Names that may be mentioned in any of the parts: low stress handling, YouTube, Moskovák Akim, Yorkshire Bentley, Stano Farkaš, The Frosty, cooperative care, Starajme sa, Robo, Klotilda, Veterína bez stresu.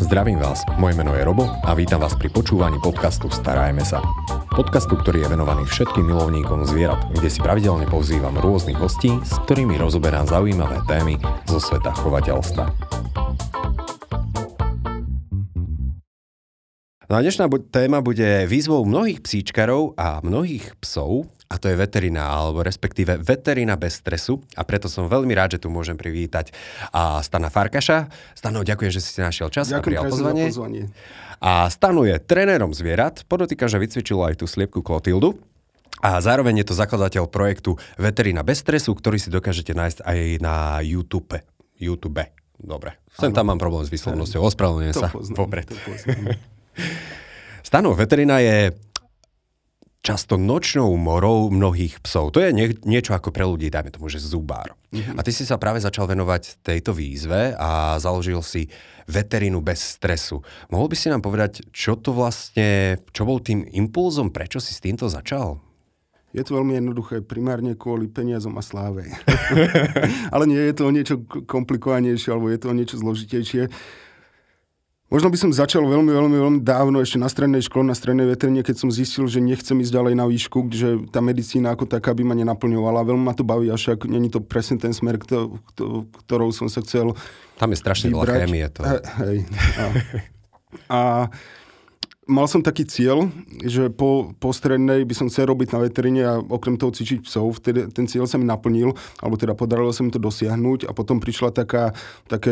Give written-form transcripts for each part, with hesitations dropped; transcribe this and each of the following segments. Zdravím vás, moje meno je Robo a vítam vás pri počúvaní podcastu Starajme sa. Podcastu, ktorý je venovaný všetkým milovníkom zvierat, kde si pravidelne pozývam rôznych hostí, s ktorými rozoberám zaujímavé témy zo sveta chovateľstva. Dnešná téma bude výzvou mnohých psíčkarov a mnohých psov, a to je veterina, alebo respektíve veterína bez stresu. A preto som veľmi rád, že tu môžem privítať Stana Farkaša. Stano, ďakujem, že si našel čas a prijal pozvanie. A Stano je trenérom zvierat, podotýka, že vycvičil aj tú sliepku Klotildu. A zároveň je to zakladateľ projektu Veterína bez stresu, ktorý si dokážete nájsť aj na YouTube. Dobre, tam mám problém s výslovnosťou, ospravedlňujem sa. To poznám. Stano, veterina je často nočnou morou mnohých psov. To je niečo ako pre ľudí, dajme tomu, že zubár. Mm-hmm. A ty si sa práve začal venovať tejto výzve a založil si veterínu bez stresu. Mohol by si nám povedať, čo bol tým impulzom, prečo si s týmto začal? Je to veľmi jednoduché, primárne kvôli peniazom a sláve. Ale nie, je to niečo komplikovanejšie, alebo je to niečo zložitejšie. Možno by som začal veľmi dávno, ešte na strednej škole, na strednej veteríne, keď som zistil, že nechcem ísť ďalej na výšku, že tá medicína ako taká by ma nenaplňovala. Veľmi ma to baví, až ak není to presne ten smer, ktorou som sa chcel vybrať. Tam je strašne veľa chémie to. A mal som taký cieľ, že po strednej by som chcel robiť na veteríne a okrem toho cvičiť psov. Vtedy ten cieľ sa mi naplnil, alebo teda podarilo sa mi to dosiahnuť a potom prišla také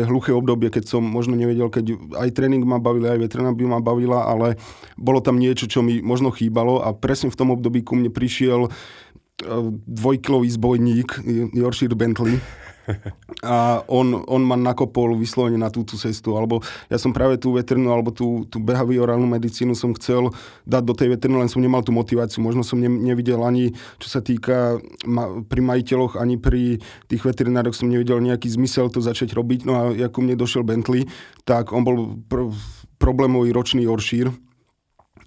hluché obdobie, keď som možno nevedel, keď aj tréning ma bavila, aj veterina by ma bavila, ale bolo tam niečo, čo mi možno chýbalo a presne v tom období ku mne prišiel 2-kilový zbojník Yorkshire Bentley. A on ma nakopol vyslovene na túto cestu, alebo ja som práve tú veterinu, alebo tú behaviorálnu medicínu som chcel dať do tej veteriny, len som nemal tú motiváciu, možno som nevidel ani, čo sa týka pri majiteľoch, ani pri tých veterinároch som nevidel nejaký zmysel to začať robiť, no a jak ku mne došiel Bentley, tak on bol problémový ročný Yorkshire,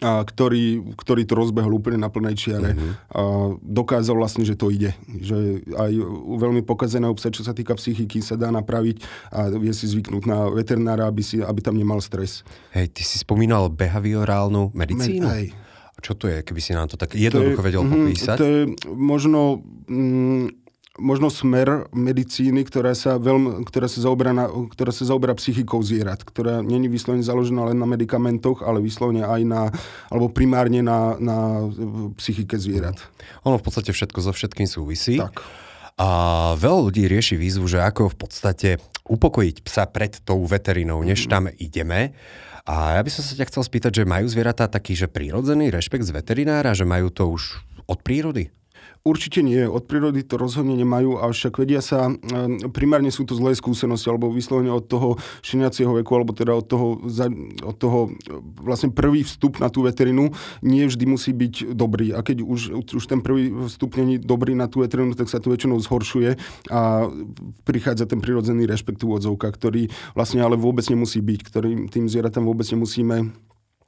ktorý to rozbehol úplne na plnej čiare. Mm-hmm. A dokázal vlastne, že to ide. Že aj veľmi pokazeného psa, čo sa týka psychiky, sa dá napraviť a vie si zvyknúť na veterinára, aby tam nemal stres. Hej, ty si spomínal behaviorálnu medicínu? Čo to je, keby si nám to tak jednoducho vedel popísať? To je možno... možno smer medicíny, ktorá sa zaoberá psychikou zvierat, ktorá nie je vyslovene založená len na medikamentoch, ale vyslovene aj primárne na psychike zvierat. Ono v podstate všetko so všetkým súvisí. Tak. A veľa ľudí rieši výzvu, že ako v podstate upokojiť psa pred tou veterinou, než tam ideme. A ja by som sa ťa chcel spýtať, že majú zvieratá taký, že prírodzený rešpekt z veterinára, že majú to už od prírody? Určite nie. Od prírody to rozhodne nemajú, avšak vedia sa, primárne sú to zlé skúsenosti, alebo vyslovene od toho šeniacieho veku, alebo teda od toho vlastne prvý vstup na tú veterinu nie vždy musí byť dobrý. A keď už ten prvý vstup nie je dobrý na tú veterinu, tak sa to väčšinou zhoršuje a prichádza ten prirodzený rešpekt u odzovka, ktorý vlastne ale vôbec nemusí byť, ktorým tým zvieratám vôbec nemusíme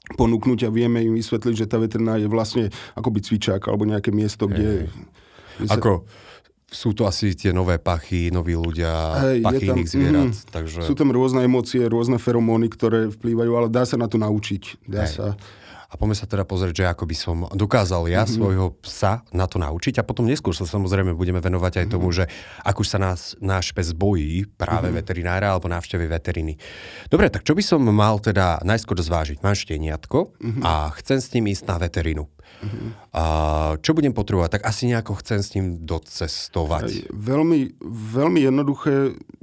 ponúknuť a vieme im vysvetliť, že tá veterina je vlastne akoby cvičák alebo nejaké miesto, kde sa... Ako sú to asi tie nové pachy, noví ľudia, pachy iných zvierat. Takže... Sú tam rôzne emócie, rôzne feromóny, ktoré vplývajú, ale dá sa na to naučiť. A poďme sa teda pozrieť, že ako by som dokázal ja svojho psa na to naučiť a potom neskôr sa samozrejme budeme venovať aj tomu, že ak už sa náš pes bojí práve veterinára alebo návštevy veteriny. Dobre, tak čo by som mal teda najskôr zvážiť? Mám šteniatko a chcem s ním ísť na veterinu. A čo budem potrebovať? Tak asi nejako chcem s ním docestovať. Veľmi jednoduché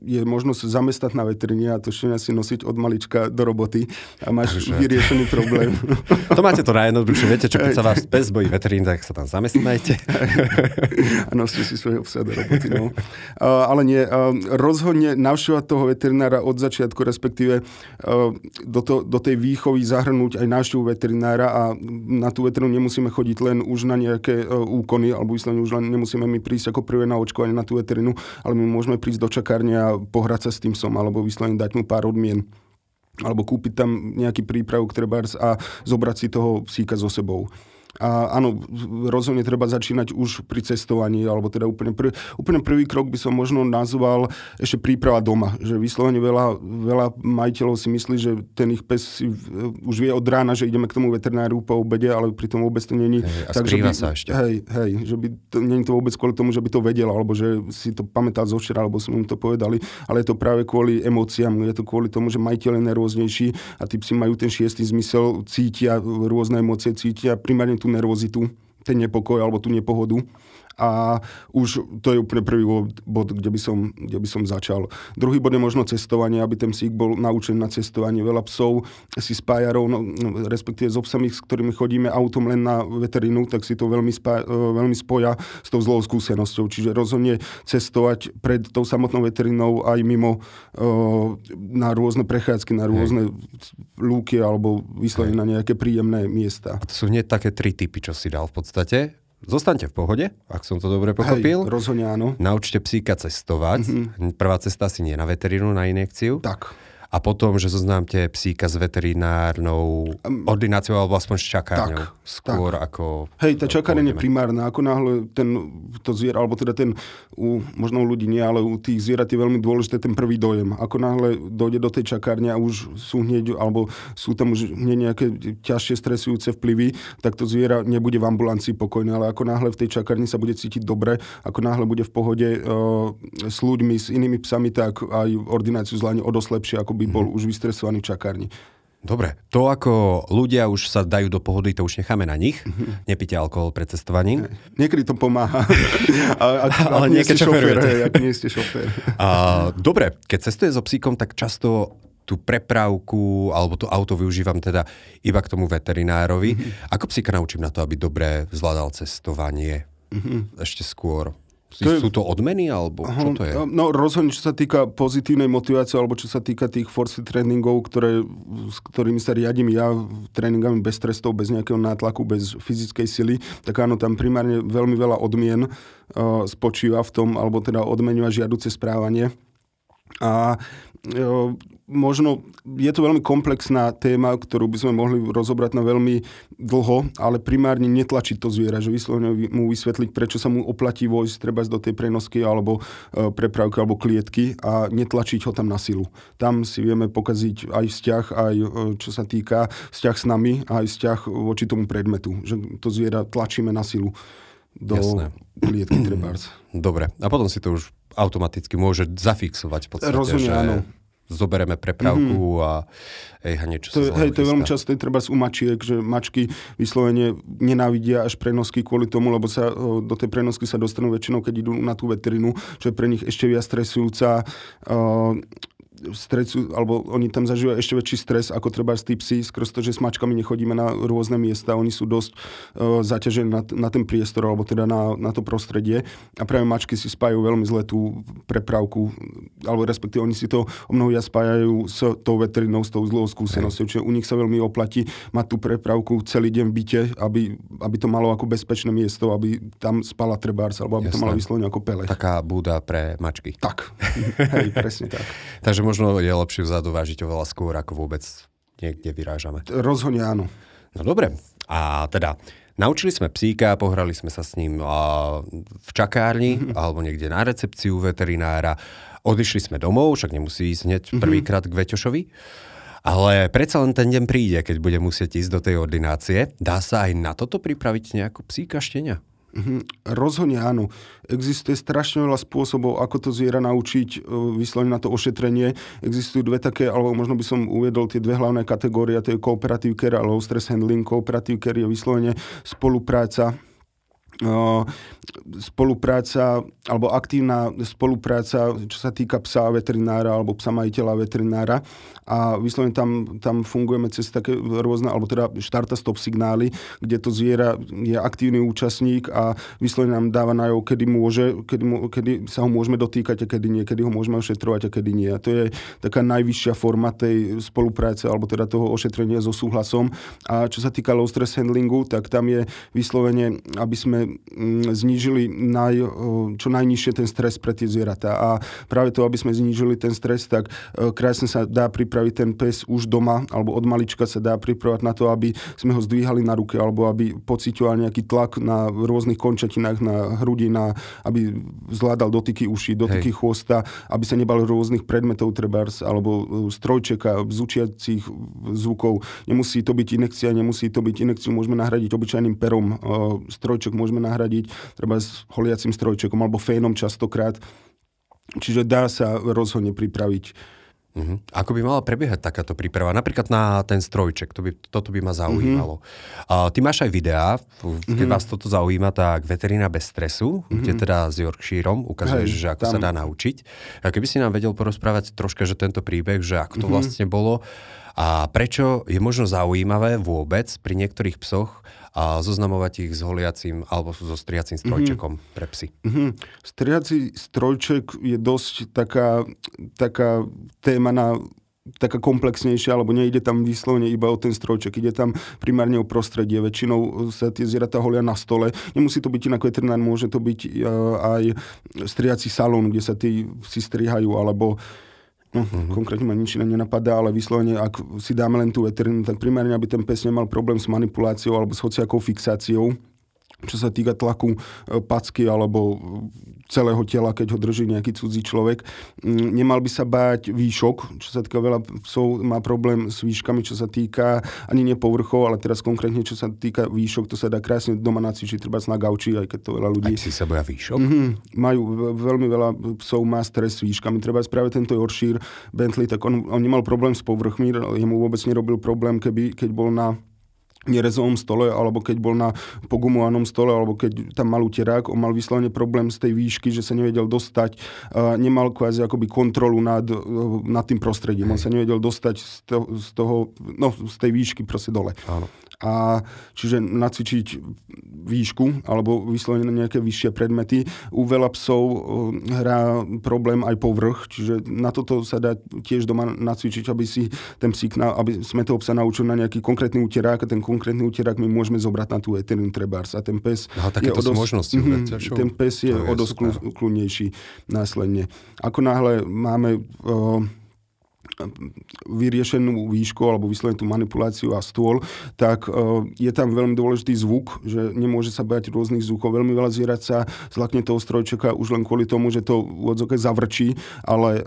je možnosť zamestnať na veterine a to štenia si nosiť od malička do roboty a máš vyriešený problém. To máte to najjednoduchšie. Viete, čo keď sa vás pes bojí veterín, tak sa tam zamestnajte. A nosíte si svojho psa do roboty. No. Ale nie. Rozhodne navštevovať toho veterinára od začiatku, respektíve do tej výchovy zahrnúť aj návštevu veterinára a na tú veterinu nemusíme chodiť len už na nejaké úkony, alebo vyslovene už len nemusíme my prísť ako prvé na očkovanie na tú veterinu, ale my môžeme prísť do čakárne a pohrať sa s tým som, alebo vyslovene dať mu pár odmien. Alebo kúpiť tam nejaký prípravok trebárs a zobrať si toho psíka so sebou. A áno, rozhodne treba začínať už pri cestovaní, alebo teda úplne prvý krok by som možno nazval ešte príprava doma. Že vyslovene veľa majiteľov si myslí, že ten ich pes už vie od rána, že ideme k tomu veterináru po obede, ale pri tom vôbec to není. A skrýva sa ešte. Hej, že by to, není to vôbec kvôli tomu, že by to vedel, alebo že si to pamätá zo včera, alebo sme im to povedali, ale je to práve kvôli emóciám, je to kvôli tomu, že majiteľ je nervóznejší a tí psi majú ten šiestý zmysel, cítia rôzne emócie, cítia primárne tú nervozitu, ten nepokoj alebo tú nepohodu. A už to je úplne prvý bod, kde by som začal. Druhý bod je možno cestovanie, aby ten psík bol naučený na cestovanie. Veľa psov si spája rovno, respektíve s psami, s ktorými chodíme autom len na veterínu, tak si to veľmi spoja s tou zlou skúsenosťou. Čiže rozhodne cestovať pred tou samotnou veterínou aj mimo na rôzne prechádzky, na rôzne lúky alebo vyslovene na nejaké príjemné miesta. A to sú hneď také tri typy, čo si dal v podstate. Zostaňte v pohode, ak som to dobre pochopil. Hej, rozhodne áno. Naučte psíka cestovať. Mm-hmm. Prvá cesta si nie na veterínu, na injekciu. Tak. A potom, že zoznámte psíka s veterinárnou ordináciou alebo aspoň s čakárňou. Tak, skôr tak. Ako... Hej, tá čakárňa je primárna. Ako náhle to zviera, alebo teda možno u ľudí nie, ale u tých zvierat je veľmi dôležité ten prvý dojem. Ako náhle dojde do tej čakárne a už sú tam nejaké ťažšie stresujúce vplyvy, tak to zviera nebude v ambulancii pokojné, ale ako náhle v tej čakárni sa bude cítiť dobre, ako náhle bude v pohode s ľuďmi, s inými psami, tak aj ordináciu zvládne o dosť lepšie, ako by bol už vystresovaný v čakárni. Dobre, to ako ľudia už sa dajú do pohody, to už necháme na nich. Mm-hmm. Nepíte alkohol pred cestovaním. Niekedy to pomáha. Ale niekedy šofér. Ak nie ste šofér. Dobre, keď cestuje so psíkom, tak často tú prepravku alebo to auto využívam teda iba k tomu veterinárovi. Mm-hmm. Ako psíka naučím na to, aby dobre zvládal cestovanie? Mm-hmm. Ešte skôr. Sú to odmeny, alebo čo to je? No rozhodne, čo sa týka pozitívnej motivácie, alebo čo sa týka tých force tréningov, s ktorými sa riadím ja, tréningami bez trestov, bez nejakého nátlaku, bez fyzickej sily, tak áno, tam primárne veľmi veľa odmien spočíva v tom, alebo teda odmenuje žiaduce správanie. A možno je to veľmi komplexná téma, ktorú by sme mohli rozobrať na veľmi dlho, ale primárne netlačiť to zviera, že vyslovene mu vysvetliť, prečo sa mu oplatí vojsť treba do tej prenosky alebo prepravky alebo klietky a netlačiť ho tam na silu. Tam si vieme pokaziť aj vzťah, aj čo sa týka vzťah s nami, aj vzťah voči tomu predmetu, že to zviera tlačíme na silu do klietky trebárs. Dobre, a potom si to už automaticky môže zafixovať v podstate, rozumiem, že áno. Zoberieme prepravku a niečo sa zlého chystá. To je veľmi časté, treba z mačiek, že mačky vyslovene nenávidia až prenosky kvôli tomu, lebo sa do tej prenosky sa dostanú väčšinou, keď idú na tú veterinu, čo je pre nich ešte viac stresujúca alebo oni tam zažívajú ešte väčší stres, ako treba tí psi, skrz to, že s mačkami nechodíme na rôzne miesta, oni sú dosť zaťažení na ten priestor, alebo teda na to prostredie. A práve mačky si spájajú veľmi zle tú prepravku, alebo respektíve oni si to omnohľad spájajú s tou veterinou, s tou zlou skúsenosťou, čiže u nich sa veľmi oplatí mať tú prepravku celý deň v byte, aby to malo ako bezpečné miesto, aby tam spala trebárs, alebo aby to malo vyslovene ako pelech. Taká búda pre mačky. Tak. Hej, presne tak. Takže možno je lepšie vzadu vážiť oveľa skôr, ako vôbec niekde vyrážame. Rozhodne áno. No dobre. A teda, naučili sme psíka, pohrali sme sa s ním v čakárni, alebo niekde na recepciu veterinára. Odišli sme domov, však nemusí ísť hneď prvýkrát k veťošovi. Ale predsa len ten deň príde, keď bude musieť ísť do tej ordinácie. Dá sa aj na toto pripraviť nejakú psíka, štenia? Rozhodne áno. Existuje strašne veľa spôsobov, ako to zviera naučiť vyslovene na to ošetrenie. Existujú dve také, alebo možno by som uviedol tie dve hlavné kategórie, to je cooperative care a low stress handling. Cooperative care je vyslovene spolupráca alebo aktívna spolupráca, čo sa týka psa veterinára alebo psa majiteľa veterinára a vyslovene tam fungujeme cez také rôzne, alebo teda start-stop signály, kde to zviera je aktívny účastník a vyslovene nám dáva najavo, kedy sa ho môžeme dotýkať a kedy nie, kedy ho môžeme ošetrovať a kedy nie. A to je taká najvyššia forma tej spolupráce alebo teda toho ošetrenia so súhlasom. A čo sa týka low stress handlingu, tak tam je vyslovene, aby sme znížili čo najnižšie ten stres pre tie zvieratá. A práve to, aby sme znížili ten stres, tak krásne sa dá pripraviť ten pes už doma, alebo od malička sa dá pripravať na to, aby sme ho zdvíhali na ruke, alebo aby pociťoval nejaký tlak na rôznych končatinách, na hrudi, aby zvládal dotyky uši, dotyky chvosta, aby sa nebal rôznych predmetov trebárs, alebo strojčeka, bzučiacich zvukov. Nemusí to byť inekcia, môžeme nahradiť obyčajným perom, strojček môžeme nahradiť trebárs holiacím strojčekom, alebo fénom častokrát. Čiže dá sa rozhodne pripraviť. Uh-huh. Ako by mala prebiehať takáto príprava? Napríklad na ten strojček, toto by ma zaujímalo. Ty máš aj videá, keď vás toto zaujíma, tak Veterína bez stresu, kde teda s Yorkshireom ukazuješ, že ako tam sa dá naučiť. A keby si nám vedel porozprávať troška, že tento príbeh, že ako to vlastne bolo a prečo je možno zaujímavé vôbec pri niektorých psoch a zoznamovať ich s holiacím alebo so striacím strojčekom pre psy. Striací strojček je dosť taká téma taká komplexnejšia, alebo nejde tam výslovne iba o ten strojček, ide tam primárne o prostredie. Väčšinou sa tie zvieratá holia na stole. Nemusí to byť inak veterinár, môže to byť aj striací salón, kde sa tí si strihajú, alebo konkrétne ma nič iné nenapadá, ale vyslovene, ak si dáme len tú veterinu, tak primárne, aby ten pes nemal problém s manipuláciou alebo s hociakou fixáciou, čo sa týka tlaku packy alebo celého tela, keď ho drží nejaký cudzí človek. Nemal by sa báť výšok, čo sa týka veľa psov, má problém s výškami, čo sa týka ani nie povrchov, ale teraz konkrétne, čo sa týka výšok, to sa dá krásne doma nacvičiť, treba na gauči, aj keď to veľa ľudí. Ak si sa boja výšok? Majú veľmi veľa psov, má stres s výškami. Treba práve tento Yorkshire Bentley, tak on nemal problém s povrchmi, jemu vôbec nerobil problém, keď bol na nerezovom stole, alebo keď bol na pogumovanom stole, alebo keď tam mal utierák, on mal vyslovene problém z tej výšky, že sa nevedel dostať, nemal kvázi akoby kontrolu nad tým prostredím. On sa nevedel dostať z tej výšky proste dole. Áno. A čiže nacvičiť výšku, alebo vyslovene nejaké vyššie predmety. U veľa psov hrá problém aj povrch, čiže na toto sa dá tiež doma nacvičiť, aby si ten psík, aby sme toho psa naučili na nejaký konkrétny utierák, a ten konkrétny utierák my môžeme zobrať na tú veterinu trebárs. A ten pes je o dosť kľudnejší následne. Ako náhle máme vyriešenú výšku alebo vyslovene tú manipuláciu a stôl, tak je tam veľmi dôležitý zvuk, že nemôže sa báť rôznych zvukov. Veľmi veľa zvierat sa zlakne toho strojčeka už len kvôli tomu, že to v odzoke zavrčí, ale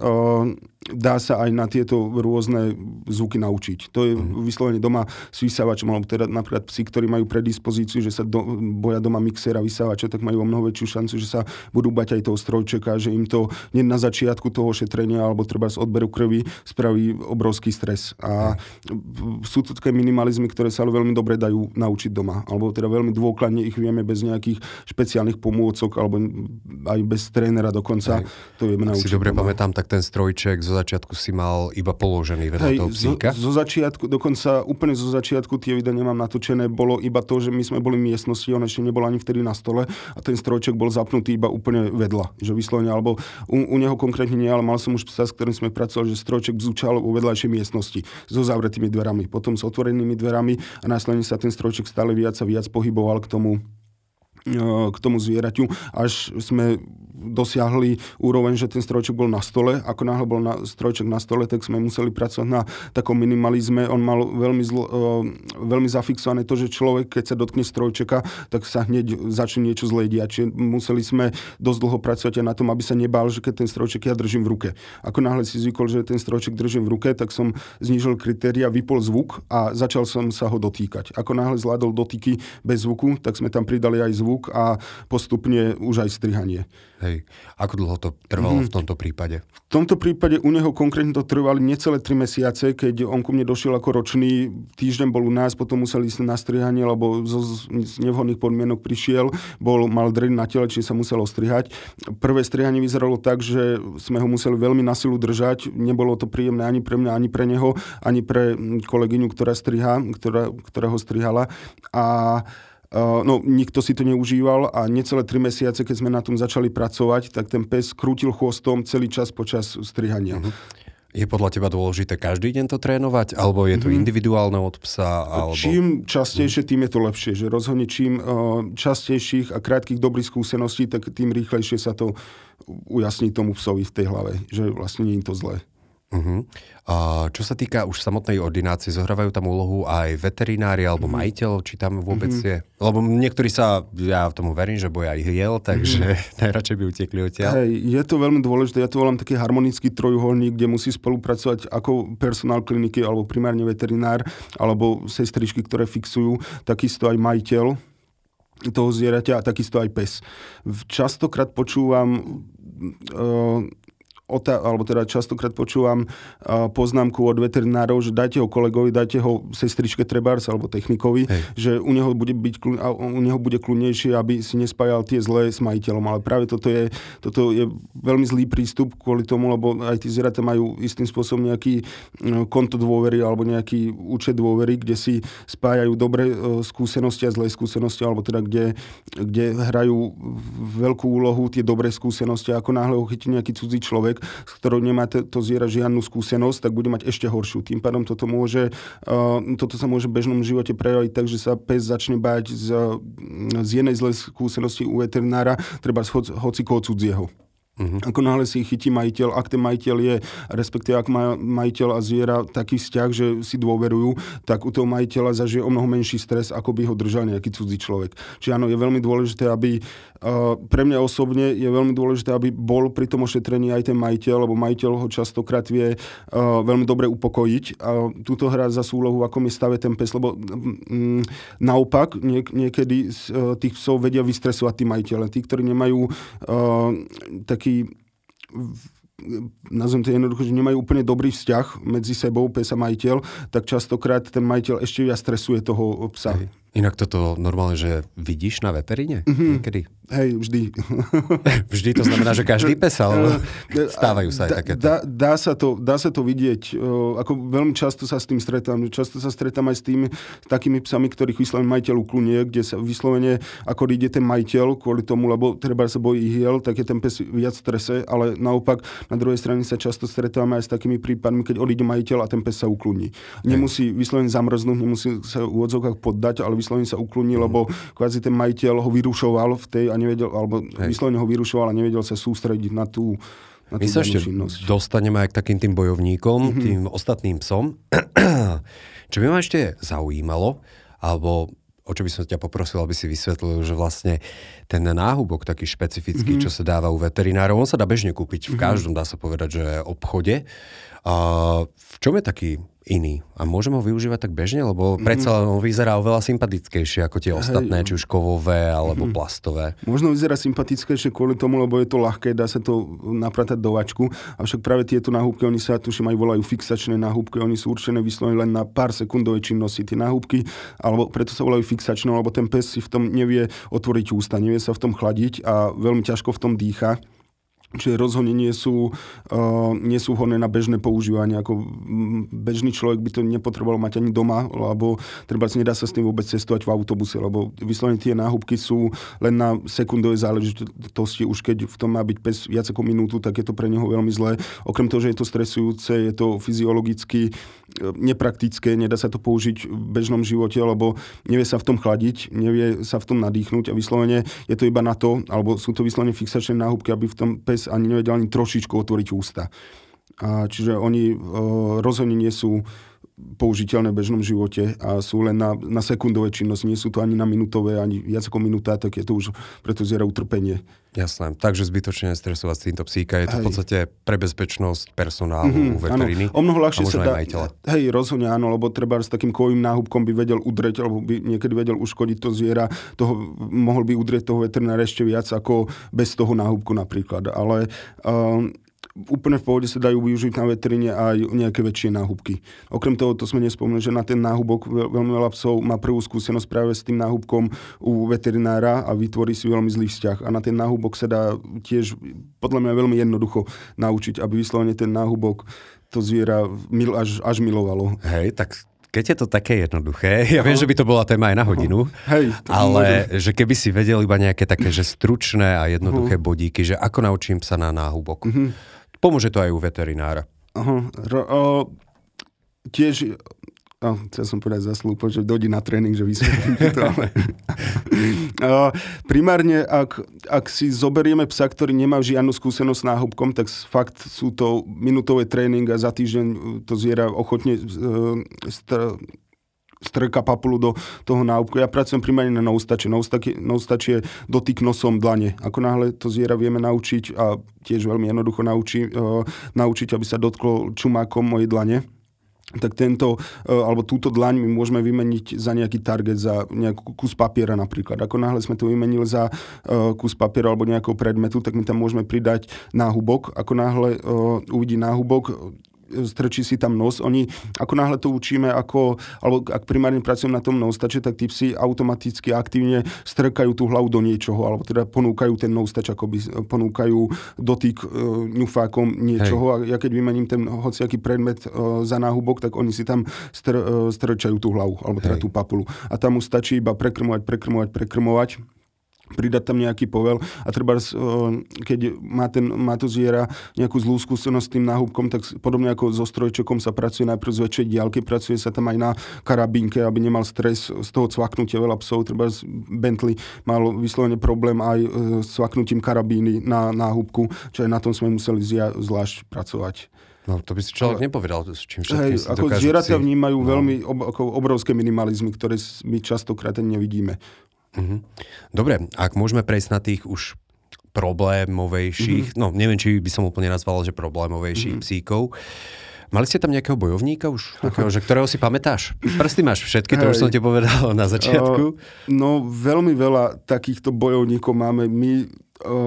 dá sa aj na tieto rôzne zvuky naučiť. To je vyslovene doma s vysávačom, alebo teda napríklad psi, ktorí majú predispozíciu, že sa boja doma mixéra, vysávača, tak majú o mnoho väčšiu šancu, že sa budú bať aj toho strojčeka, že im to nie na začiatku toho šetrenia alebo treba z odberu krvi spraví obrovský stres. A sú to také minimalizmy, ktoré sa ale veľmi dobre dajú naučiť doma, alebo teda veľmi dôkladne ich vieme bez nejakých špeciálnych pomôcok alebo aj bez trénera dokonca. To vieme naučiť. Si dobre pamätám, tak ten strojček zo začiatku si mal iba položený vedľa toho psíka? Zo začiatku, dokonca úplne zo začiatku, tie videa nemám natočené, bolo iba to, že my sme boli v miestnosti, on ešte nebol ani vtedy na stole a ten strojček bol zapnutý iba úplne vedľa. Že vyslovene, alebo u neho konkrétne nie, ale mal som už psa, s ktorým sme pracovali, že strojček bzučal vo vedľajšej miestnosti so zavretými dverami, potom s otvorenými dverami a následne sa ten strojček stále viac a viac pohyboval k tomu zvieraťu, až sme dosiahli úroveň, že ten strojček bol na stole. Ako náhle bol strojček na stole, tak sme museli pracovať na takom minimalizme. On mal veľmi zafixované to, že človek, keď sa dotkne strojčeka, tak sa hneď začne niečo zlé diať. Čiže museli sme dosť dlho pracovať na tom, aby sa nebál, že keď ten strojček ja držím v ruke. Ako náhle si zvykol, že ten strojček držím v ruke, tak som znížil kritéria, vypol zvuk a začal som sa ho dotýkať. Ako náhle zvládol dotyky bez zvuku, tak sme tam pridali aj zvuk a postupne už aj strihanie. Hej. Ako dlho to trvalo v tomto prípade? V tomto prípade u neho konkrétne to trvali necelé 3 mesiace, keď on ku mne došiel ako ročný, týždeň bol u nás, potom musel ísť na strihanie, lebo z nevhodných podmienok prišiel, mal dren na tele, čiže sa musel ostrihať. Prvé strihanie vyzeralo tak, že sme ho museli veľmi na silu držať, nebolo to príjemné ani pre mňa, ani pre neho, ani pre kolegyňu, ktorá strihá, ktorá ho strihala a nikto si to neužíval a necelé 3 mesiace, keď sme na tom začali pracovať, tak ten pes krútil chvostom celý čas počas strihania. Je podľa teba dôležité každý deň to trénovať? Alebo je to individuálne od psa? Alebo... Čím častejšie, tým je to lepšie. Že rozhodne čím častejších a krátkých dobrých skúseností, tak tým rýchlejšie sa to ujasní tomu psovi v tej hlave. Že vlastne nie je to zlé. Uh-huh. A čo sa týka už samotnej ordinácie, zohrávajú tam úlohu aj veterinári alebo majiteľ? Či tam vôbec je? Lebo niektorí sa, ja tomu verím, že boja hiel, takže najradšej by utiekli odtiaľ. Hej, je to veľmi dôležité. Ja to volám taký harmonický trojuholník, kde musí spolupracovať ako personál kliniky alebo primárne veterinár alebo sestričky, ktoré fixujú, takisto aj majiteľ toho zvieraťa a takisto aj pes. Častokrát počúvam... častokrát počúvam poznámku od veterinárov, že dajte ho kolegovi, dajte ho sestričke trebárs alebo technikovi, hej, že u neho bude kľudnejšie, aby si nespájal tie zlé s majiteľom. Ale práve toto je veľmi zlý prístup kvôli tomu, lebo aj tí zvieratá majú istým spôsobom nejaký konto dôvery alebo nejaký účet dôvery, kde si spájajú dobré skúsenosti a zlé skúsenosti, alebo teda kde hrajú veľkú úlohu tie dobré skúsenosti. Ako náhle ho chytí nejaký cudzí človek, s ktorou nemá to zviera žiadnu skúsenosť, tak bude mať ešte horšiu. Tým pádom toto sa môže v bežnom živote prejaviť tak, že sa pes začne báť z jednej zlej skúsenosti u veterinára, treba hocikoho cudzieho. Ako náhle si chytí majiteľ, ak ten majiteľ je, respektíve ak má majiteľ a zviera taký vzťah, že si dôverujú, tak u toho majiteľa zažije o mnoho menší stres, ako by ho držal nejaký cudzí človek. Čiže áno, je veľmi dôležité, aby pre mňa osobne je veľmi dôležité, aby bol pri tom ošetrení aj ten majiteľ, lebo majiteľ ho častokrát vie veľmi dobre upokojiť. A túto hrá za súlohu, ako mi stave ten pes, lebo naopak niekedy tých psov vedia vystresovať tí majiteľe, tí, ktorí nemajú nazvem to jednoducho, že nemajú úplne dobrý vzťah medzi sebou pes a majiteľ, tak častokrát ten majiteľ ešte viac stresuje toho psa. Hej. Inak toto normálne, že vidíš na veteríne? Niekedy? Hej, vždy. Vždy to znamená, že každý pes, ale stávajú sa aj takéto. Dá sa to vidieť. Ako veľmi často sa s tým stretám. Často sa stretám aj s tými takými psami, ktorých vyslovene majiteľ uklunie, kde sa vyslovene, ako ide ten majiteľ kvôli tomu, lebo treba sa bojí hiel, tak je ten pes viac strese, ale naopak na druhej strane sa často stretáme aj s takými prípadmi, keď odíde majiteľ a ten pes sa ukluní. Nemusí vyslovene zamrznúť, nemusí sa v úvodzovkách poddať, ale vyslovene sa uklonil, lebo kvázi ten majiteľ ho vyrušoval v tej a nevedel, alebo vyslovene ho vyrušoval a nevedel sa sústrediť na tú činnosť. My sa ešte dostaneme aj k takým tým bojovníkom, tým ostatným psom. Čo by ma ešte zaujímalo, alebo o čo by som ťa poprosil, aby si vysvetlil, že vlastne ten náhubok taký špecifický, čo sa dáva u veterinárov, on sa dá bežne kúpiť v každom, dá sa povedať, že obchode. A v čom je taký iný? A môžem ho využívať tak bežne? Lebo predsa len on vyzerá oveľa sympatickejšie ako tie ostatné, či už kovové alebo plastové. Možno vyzerá sympatickejšie kvôli tomu, lebo je to ľahké, dá sa to napratať do vačku. Avšak práve tieto náhubky, oni sa tuším aj volajú fixačné náhubky, oni sú určené vyslovene len na pár sekundové činnosti. Tie náhubky, alebo preto sa volajú fixačné, lebo ten pes si v tom nevie otvoriť ústa, nevie sa v tom chladiť a veľmi ťažko v tom dýcha. Čiže rozhodne nie sú hodné na bežné používanie. Ako bežný človek by to nepotreboval mať ani doma, lebo treba si nedá sa s tým vôbec cestovať v autobuse, lebo vyslovene tie náhubky sú len na sekundové záležitosti. Už keď v tom má byť pes viac ako minútu, tak je to pre neho veľmi zlé. Okrem toho, že je to stresujúce, je to fyziologicky nepraktické, nedá sa to použiť v bežnom živote, lebo nevie sa v tom chladiť, nevie sa v tom nadýchnuť a vyslovene je to iba na to, alebo sú to vyslovene fixačné náhubky, aby v tom pes ani nevedel ani trošičku otvoriť ústa. A čiže oni rozhodne nie sú použiteľné v bežnom živote a sú len na sekundové činnosti. Nie sú to ani na minútové, ani viac ako minúta, tak je to už preto zviera utrpenie. Jasné, takže zbytočne stresovať s týmto psíka. Je to v podstate pre bezpečnosť personálu u veteriny. Áno, o mnoho ľahšie sa dá. Hej, rozhodne áno, lebo treba s takým kovým náhubkom by vedel udreť, alebo by niekedy vedel uškodiť to zviera. Mohol by udrieť toho veterinára ešte viac ako bez toho náhubku napríklad. Ale úplne v pohode sa dajú využiť na veteríne aj nejaké väčšie náhubky. Okrem toho, to sme nespomenuli, že na ten náhubok veľmi veľa psov má prvú skúsenosť práve s tým náhubkom u veterinára a vytvorí si veľmi zlý vzťah. A na ten náhubok sa dá tiež podľa mňa veľmi jednoducho naučiť, aby vyslovene ten náhubok to zviera až milovalo. Hej, tak keď je to také jednoduché, ja viem, že by to bola téma aj na hodinu, hej, ale že keby si vedel iba nejaké také, že stručné a jednoduché bodíky, že ako naučím psa na náhubok. Pomôže to aj u veterinára. Tiež... chcel som povedať zaslúpo, že dojde na tréning, že vysvetlím to, ale... primárne, ak si zoberieme psa, ktorý nemá žiadnu skúsenosť s náhubkom, tak fakt sú to minutové tréning a za týždeň to zviera ochotne strká papulu do toho náhubku. Ja pracujem primárne na noustačie. Noustačie dotyk nosom dlane. Ako náhle to zviera vieme naučiť a tiež veľmi jednoducho naučiť, aby sa dotklo čumákom mojej dlane, tak tento, alebo túto dlaň my môžeme vymeniť za nejaký target, za nejaký kus papiera napríklad. Ako náhle sme to vymenili za kus papiera alebo nejakého predmetu, tak my tam môžeme pridať náhubok. Ako náhle uvidí náhubok, strčí si tam nos. Oni, ako náhle to učíme, alebo ak primárne pracujem na tom noustače, tak tí psi automaticky aktívne strkajú tú hlavu do niečoho, alebo teda ponúkajú ten noustač, akoby ponúkajú dotyk ňufákom niečoho. Hej. A ja keď vymením ten hociaký predmet za náhubok, tak oni si tam strčajú tú hlavu, alebo teda tú papulu. A tam už stačí iba prekrmovať, pridať tam nejaký povel a treba, keď má to zviera nejakú zlú skúsenosť s tým náhubkom, tak podobne ako so strojčekom sa pracuje najprv z väčšej diaľky, pracuje sa tam aj na karabínke, aby nemal stres z toho cvaknutia. Veľa psov, treba Bentley mal vyslovene problém aj s cvaknutím karabíny na náhubku, čo aj na tom sme museli zvlášť pracovať. No, to by si človek nepovedal, s čím všetkým si dokáže. Zvieratá vnímajú veľmi obrovské minimalizmy, ktoré my častokrát nevidíme. Dobre, ak môžeme prejsť na tých už problémovejších, no neviem, či by som úplne nazval, že problémovejších psíkov. Mali ste tam nejakého bojovníka už, ktorého si pamätáš? Prsty máš všetky, to už som ti povedal na začiatku. No veľmi veľa takýchto bojovníkov máme. My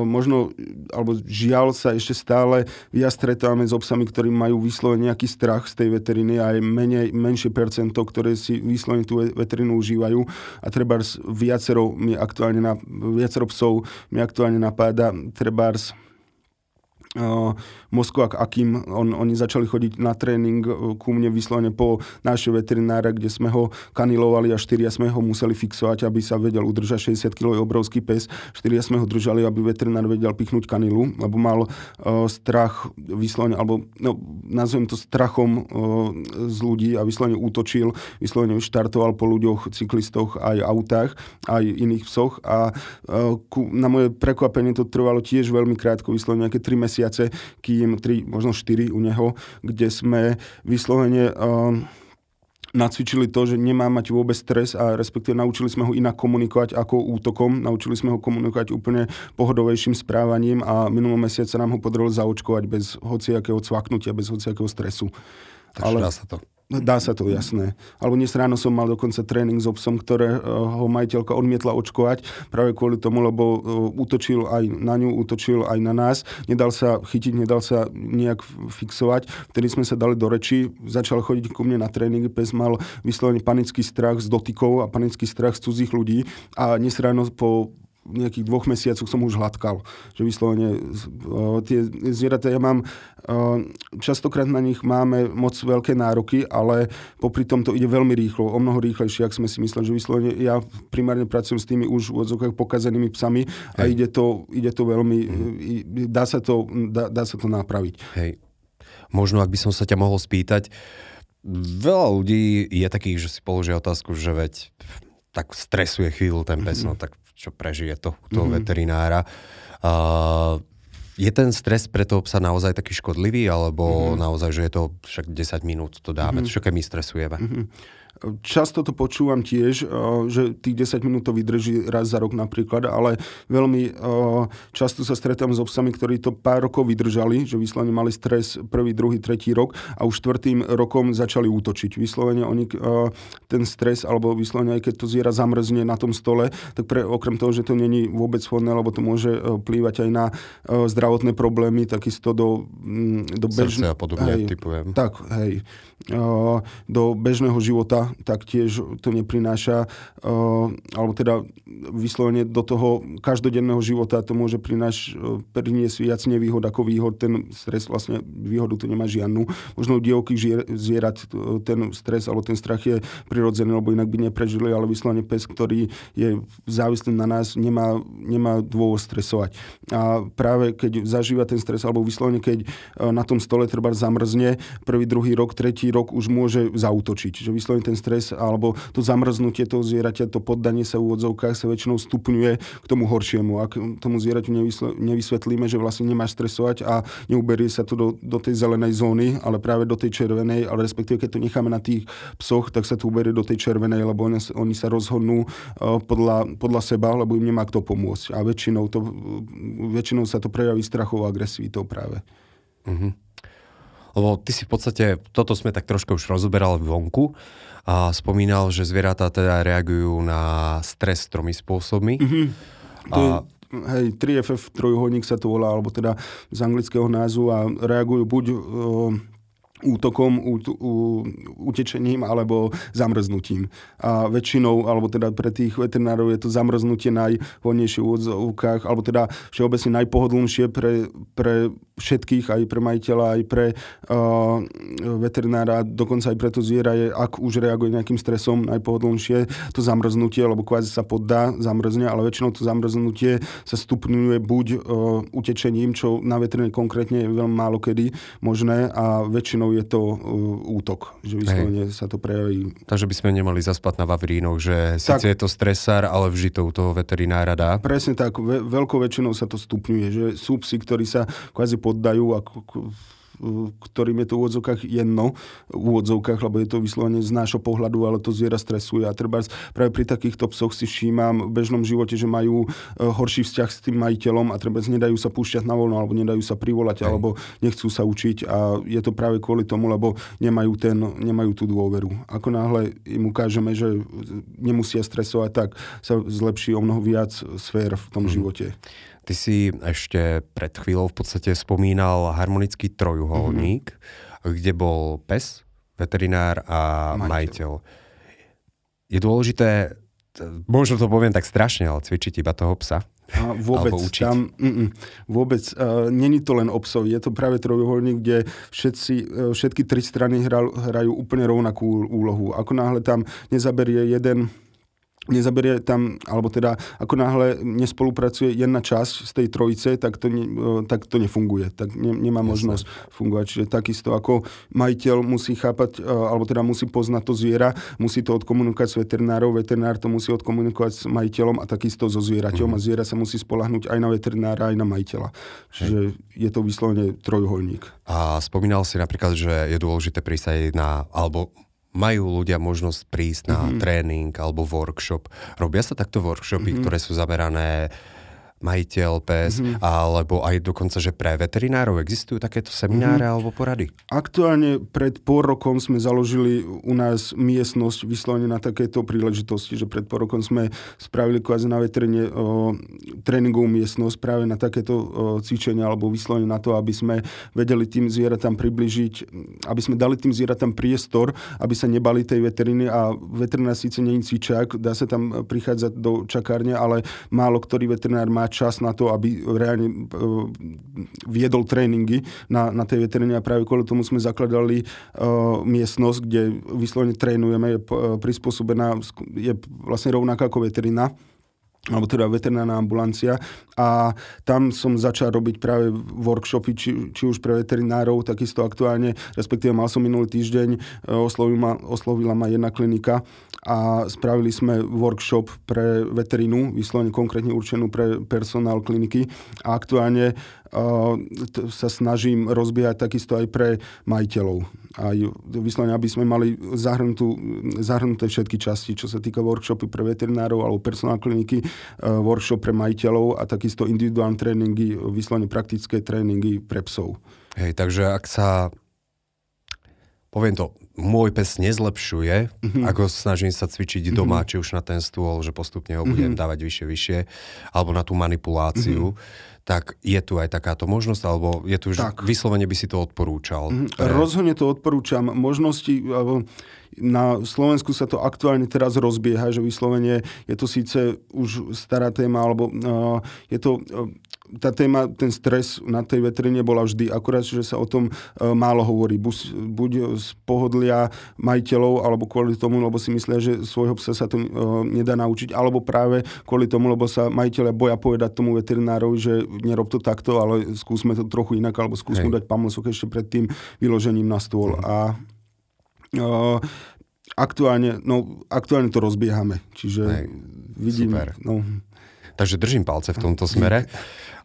možno, alebo žiaľ sa ešte stále stretávame s obsami, ktorí majú vyslovene nejaký strach z tej veteriny a je menšie percento, ktoré si vyslovene tú veterinu užívajú. A trebárs viacero psov mi aktuálne napáda, trebárs Moskovák Akim, oni začali chodiť na tréning ku mne vyslovene po našej veterinára, kde sme ho kanilovali a štyria sme ho museli fixovať, aby sa vedel udržať 60-kilový obrovský pes. Štyria sme ho držali, aby veterinár vedel pichnúť kanilu, lebo mal strach vyslovene, alebo nazvem to strachom z ľudí a vyslovene útočil, vyslovene štartoval po ľuďoch, cyklistoch, aj autách, aj iných psoch a na moje prekvapenie to trvalo tiež veľmi krátko, vyslovene nejaké 3 mesiace, kým 3, možno 4 u neho, kde sme vyslovene nacvičili to, že nemá mať vôbec stres a respektíve naučili sme ho inak komunikovať ako útokom, naučili sme ho komunikovať úplne pohodovejším správaním a minulý mesiac sa nám ho podarilo zaočkovať bez hociakého cvaknutia, bez hociakého stresu. Takže dá sa to. Dá sa to, jasné. Alebo dnes ráno som mal dokonca tréning s obsom, ktorého majiteľka odmietla očkovať práve kvôli tomu, lebo útočil aj na ňu, útočil aj na nás. Nedal sa chytiť, nedal sa nejak fixovať. Vtedy sme sa dali do reči, začal chodiť ku mne na tréning, pes mal vyslovene panický strach z dotykov a panický strach z cudzích ľudí a dnes ráno po nejakých 2 mesiacoch som už hladkal. Že vyslovene tie zvieratá, ja mám častokrát na nich máme moc veľké nároky, ale popri tom to ide veľmi rýchlo, o mnoho rýchlejšie, ak sme si mysleli, že vyslovene ja primárne pracujem s tými už v odzokách pokazenými psami a ide to veľmi, dá sa to napraviť. Hej. Možno, ak by som sa ťa mohol spýtať, veľa ľudí je takých, že si položia otázku, že veď tak stresuje chvíľu ten pes, no tak čo prežije toho veterinára. Je ten stres pre toho psa naozaj taký škodlivý, alebo naozaj, že je to však 10 minút to dáme, čo keď my stresujeme? Často to počúvam tiež, že tých 10 minút to vydrží raz za rok napríklad, ale veľmi často sa stretám s obsami, ktorí to pár rokov vydržali, že vyslovene mali stres 1., 2., 3. rok a už 4. rokom začali útočiť. Vyslovene oni ten stres, alebo vyslovene aj keď to zviera zamrzne na tom stole, tak okrem toho, že to není vôbec vhodné, lebo to môže plývať aj na zdravotné problémy, takisto do srdce a podobne, typujem. Tak, hej. Do bežného života taktiež to neprináša, alebo teda vyslovene do toho každodenného života to môže priniesť viac nevýhod ako výhod. Ten stres vlastne výhodu tu nemá žiadnu. Možno u dievokých zvierat ten stres alebo ten strach je prirodzený, lebo inak by neprežili, ale vyslovene pes, ktorý je závislý na nás, nemá dôvod stresovať. A práve keď keď zažíva ten stres, alebo vyslovene, keď na tom stole treba zamrzne, prvý, druhý rok, tretí rok už môže zaútočiť. Že vyslovene ten stres, alebo to zamrznutie toho zvieraťa, to poddanie sa v úvodzovkách sa väčšinou stupňuje k tomu horšiemu. Ak tomu zvieraťu nevysvetlíme, že vlastne nemáš stresovať a neuberie sa to do tej zelenej zóny, ale práve do tej červenej, ale respektíve keď to necháme na tých psoch, tak sa to uberie do tej červenej, lebo oni sa rozhodnú podľa seba, lebo im nemá kto pomôcť. A väčšinou sa to prejaví strachov a agresivitou práve. Uh-huh. Lebo ty si v podstate, toto sme tak trošku už rozoberali vonku a spomínal, že zvieratá teda reagujú na stres 3 spôsobmi. Uh-huh. Hej, 3FF trojuholník sa to volá, alebo teda z anglického názvu a reagujú buď útokom, utečením alebo zamrznutím. A väčšinou, alebo teda pre tých veterinárov je to zamrznutie najhodnejšie v úvodzovkách, alebo teda všeobecne najpohodlnšie pre všetkých, aj pre majiteľa, aj pre veterinára, dokonca aj pre to zviera je, ak už reaguje nejakým stresom, najpohodlnšie to zamrznutie, alebo kvázi sa poddá, zamrzne, ale väčšinou to zamrznutie sa stupňuje buď utečením, čo na veterinári konkrétne je veľmi málo kedy možné a väčšinou je to útok, že vyslovene sa to prejaví. Takže by sme nemali zaspať na Vavrínoch, že tak, síce je to stresár, ale vždy to u toho veterinára dá. Presne tak, veľkou väčšinou sa to stupňuje, že sú psi, ktorí sa kvázi poddajú a ktorým je to v úvodzovkách jedno, lebo je to vyslovene z nášho pohľadu, ale to zviera stresuje. A treba práve pri takýchto psoch si všímam v bežnom živote, že majú horší vzťah s tým majiteľom a treba nedajú sa púšťať na voľno, alebo nedajú sa privolať, alebo nechcú sa učiť a je to práve kvôli tomu, lebo nemajú tú dôveru. Ako náhle im ukážeme, že nemusia stresovať, tak sa zlepší o mnoho viac sfér v tom živote. Ty si ešte pred chvíľou v podstate spomínal harmonický trojuholník, kde bol pes, veterinár a majiteľ. Je dôležité, možno to poviem tak strašne, ale cvičiť iba toho psa. A vôbec není to len o psov, je to práve trojuholník, kde všetky tri strany hrajú úplne rovnakú úlohu. Ako náhle tam ako náhle nespolupracuje jedna časť z tej trojice, tak to nefunguje. Tak nemá možnosť fungovať. Čiže takisto ako majiteľ musí chápať, alebo teda musí poznať to zviera, musí to odkomunikovať s veterinárov, veterinár to musí odkomunikovať s majiteľom a takisto so zvieraťom. A zviera sa musí spolahnuť aj na veterinára, aj na majiteľa. Čiže je to vyslovene trojuholník. A spomínal si napríklad, že je dôležité prísť aj majú ľudia možnosť prísť na tréning alebo workshop. Robia sa takto workshopy, ktoré sú zamerané majiteľ, pes, alebo aj dokonca, že pre veterinárov existujú takéto semináre alebo porady? Aktuálne pred pol rokom sme založili u nás miestnosť vyslovene na takéto príležitosti, že pred pol rokom sme spravili kvázi na veteríne tréningovú miestnosť práve na takéto cvičenia alebo vyslovene na to, aby sme vedeli tým zvieratám približiť, aby sme dali tým zvieratám priestor, aby sa nebali tej veteríny a veterinár síce nie je cvičák, dá sa tam prichádzať do čakárne, ale málo ktorý veterinár má čas na to, aby reálne viedol tréningy na tej veteríne a práve kvôli tomu sme zakladali miestnosť, kde vyslovene trénujeme, je prispôsobená, je vlastne rovnaká ako veterína, alebo teda veterinárna ambulancia a tam som začal robiť práve workshopy, či už pre veterinárov, takisto aktuálne, respektíve mal som minulý týždeň, oslovila ma jedna klinika a spravili sme workshop pre veterínu, vyslovene konkrétne určenú pre personál kliniky a aktuálne sa snažím rozbiehať takisto aj pre majiteľov. Aj vyslovene, aby sme mali zahrnuté všetky časti, čo sa týka workshopy pre veterinárov alebo personál kliniky, workshop pre majiteľov a takisto individuálne tréningy, vyslovene praktické tréningy pre psov. Hej, takže ak sa, poviem to, môj pes nezlepšuje, ako snažím sa cvičiť doma, či už na ten stôl, že postupne ho budem dávať vyššie, alebo na tú manipuláciu, tak je tu aj takáto možnosť, alebo je tu už vyslovene by si to odporúčal? Rozhodne to odporúčam. Možnosti na Slovensku sa to aktuálne teraz rozbieha, že vyslovene je to síce už stará téma, alebo je to tá téma, ten stres na tej veteríne bola vždy, akurát, že sa o tom málo hovorí. Buď z pohodlia majiteľov, alebo kvôli tomu, lebo si myslia, že svojho psa sa to nedá naučiť, alebo práve kvôli tomu, lebo sa majiteľe boja povedať tomu veterinárovi, že nerob to takto, ale skúsme to trochu inak, alebo skúsme dať pamlsok ešte pred tým vyložením na stôl. A aktuálne to rozbiehame. Čiže vidím... Takže držím palce v tomto smere,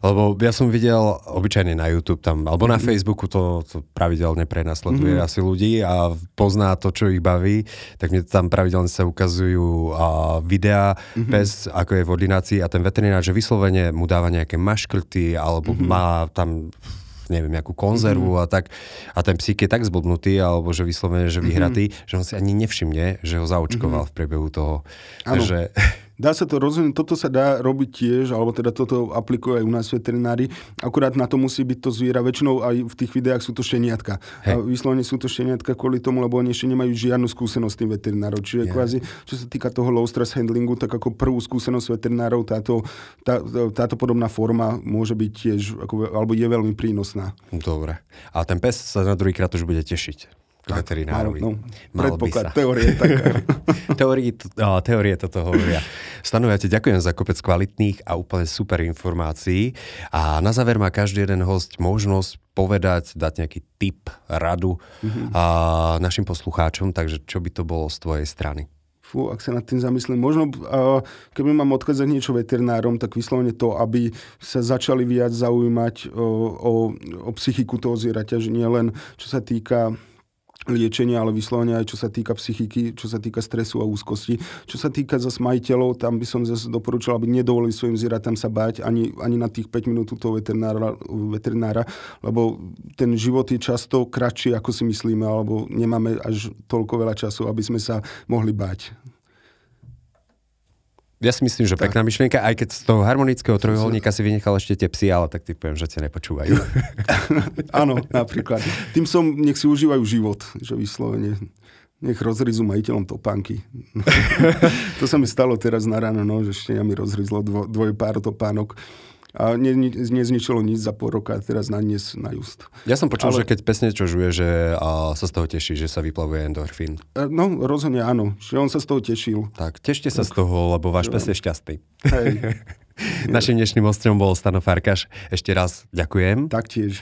lebo ja som videl obyčajne na YouTube tam, alebo na Facebooku to pravidelne prenasleduje asi ľudí a pozná to, čo ich baví, tak mne tam pravidelne sa ukazujú videá pes, ako je v ordinácii a ten veterinár, že vyslovene mu dáva nejaké maškrty, alebo má tam... neviem, nejakú konzervu a tak. A ten psík je tak zblbnutý, alebo že vyslovene, že vyhratý, že on si ani nevšimne, že ho zaočkoval v priebehu toho. Áno. Takže... Dá sa to rozhodne, toto sa dá robiť tiež, alebo teda toto aplikujú aj u nás veterinári, akurát na to musí byť to zviera. Väčšinou aj v tých videách sú to šteniatka. Hey. A vyslovene sú to šteniatka kvôli tomu, lebo oni ešte nemajú žiadnu skúsenosť tým veterinárov. Čiže kvázi, čo sa týka toho low stress handlingu, tak ako prvú skúsenosť veterinárov táto podobná forma môže byť tiež, alebo je veľmi prínosná. Dobre. A ten pes sa na druhýkrát už bude tešiť. Veterinárovi. Predpoklad, teórie je taká. Teórie toto hovoria. Stano, ja ti ďakujem za kopec kvalitných a úplne super informácií. A na záver má každý jeden host možnosť povedať, dať nejaký tip, radu našim poslucháčom. Takže čo by to bolo z tvojej strany? Ak sa nad tým zamyslím. Možno, keby mám odkázať niečo veterinárom, tak vyslovene to, aby sa začali viac zaujímať o psychiku toho zvieraťa, že nie len čo sa týka liečenia, ale vyslovene aj čo sa týka psychiky, čo sa týka stresu a úzkosti. Čo sa týka zase majiteľov, tam by som zase doporučil, aby nedovolili svojim zvieratám sa báť ani na tých 5 minút toho veterinára, lebo ten život je často kratší, ako si myslíme, alebo nemáme až toľko veľa času, aby sme sa mohli báť. Ja si myslím, že pekná myšlienka, aj keď z toho harmonického trojuholníka si vynechal ešte tie psy, ale tak ty poviem, že ťa nepočúvajú. Áno, napríklad. Tým som, nech si užívajú život, že vyslovene. Nech rozryzú majiteľom topánky. To sa mi stalo teraz na ráno, že štenia mi rozryzlo dvoje pár topánok. A nezničilo nic za pol roka, teraz na dnes na just. Ja som počul, že keď pes niečo žuje, že sa z toho teší, že sa vyplavuje endorfín. No, rozhodne áno, že on sa z toho tešil. Tak, tešte sa z toho, lebo váš pes je šťastný. Hej. Našim dnešným hosťom bol Stano Farkaš. Ešte raz ďakujem. Taktiež.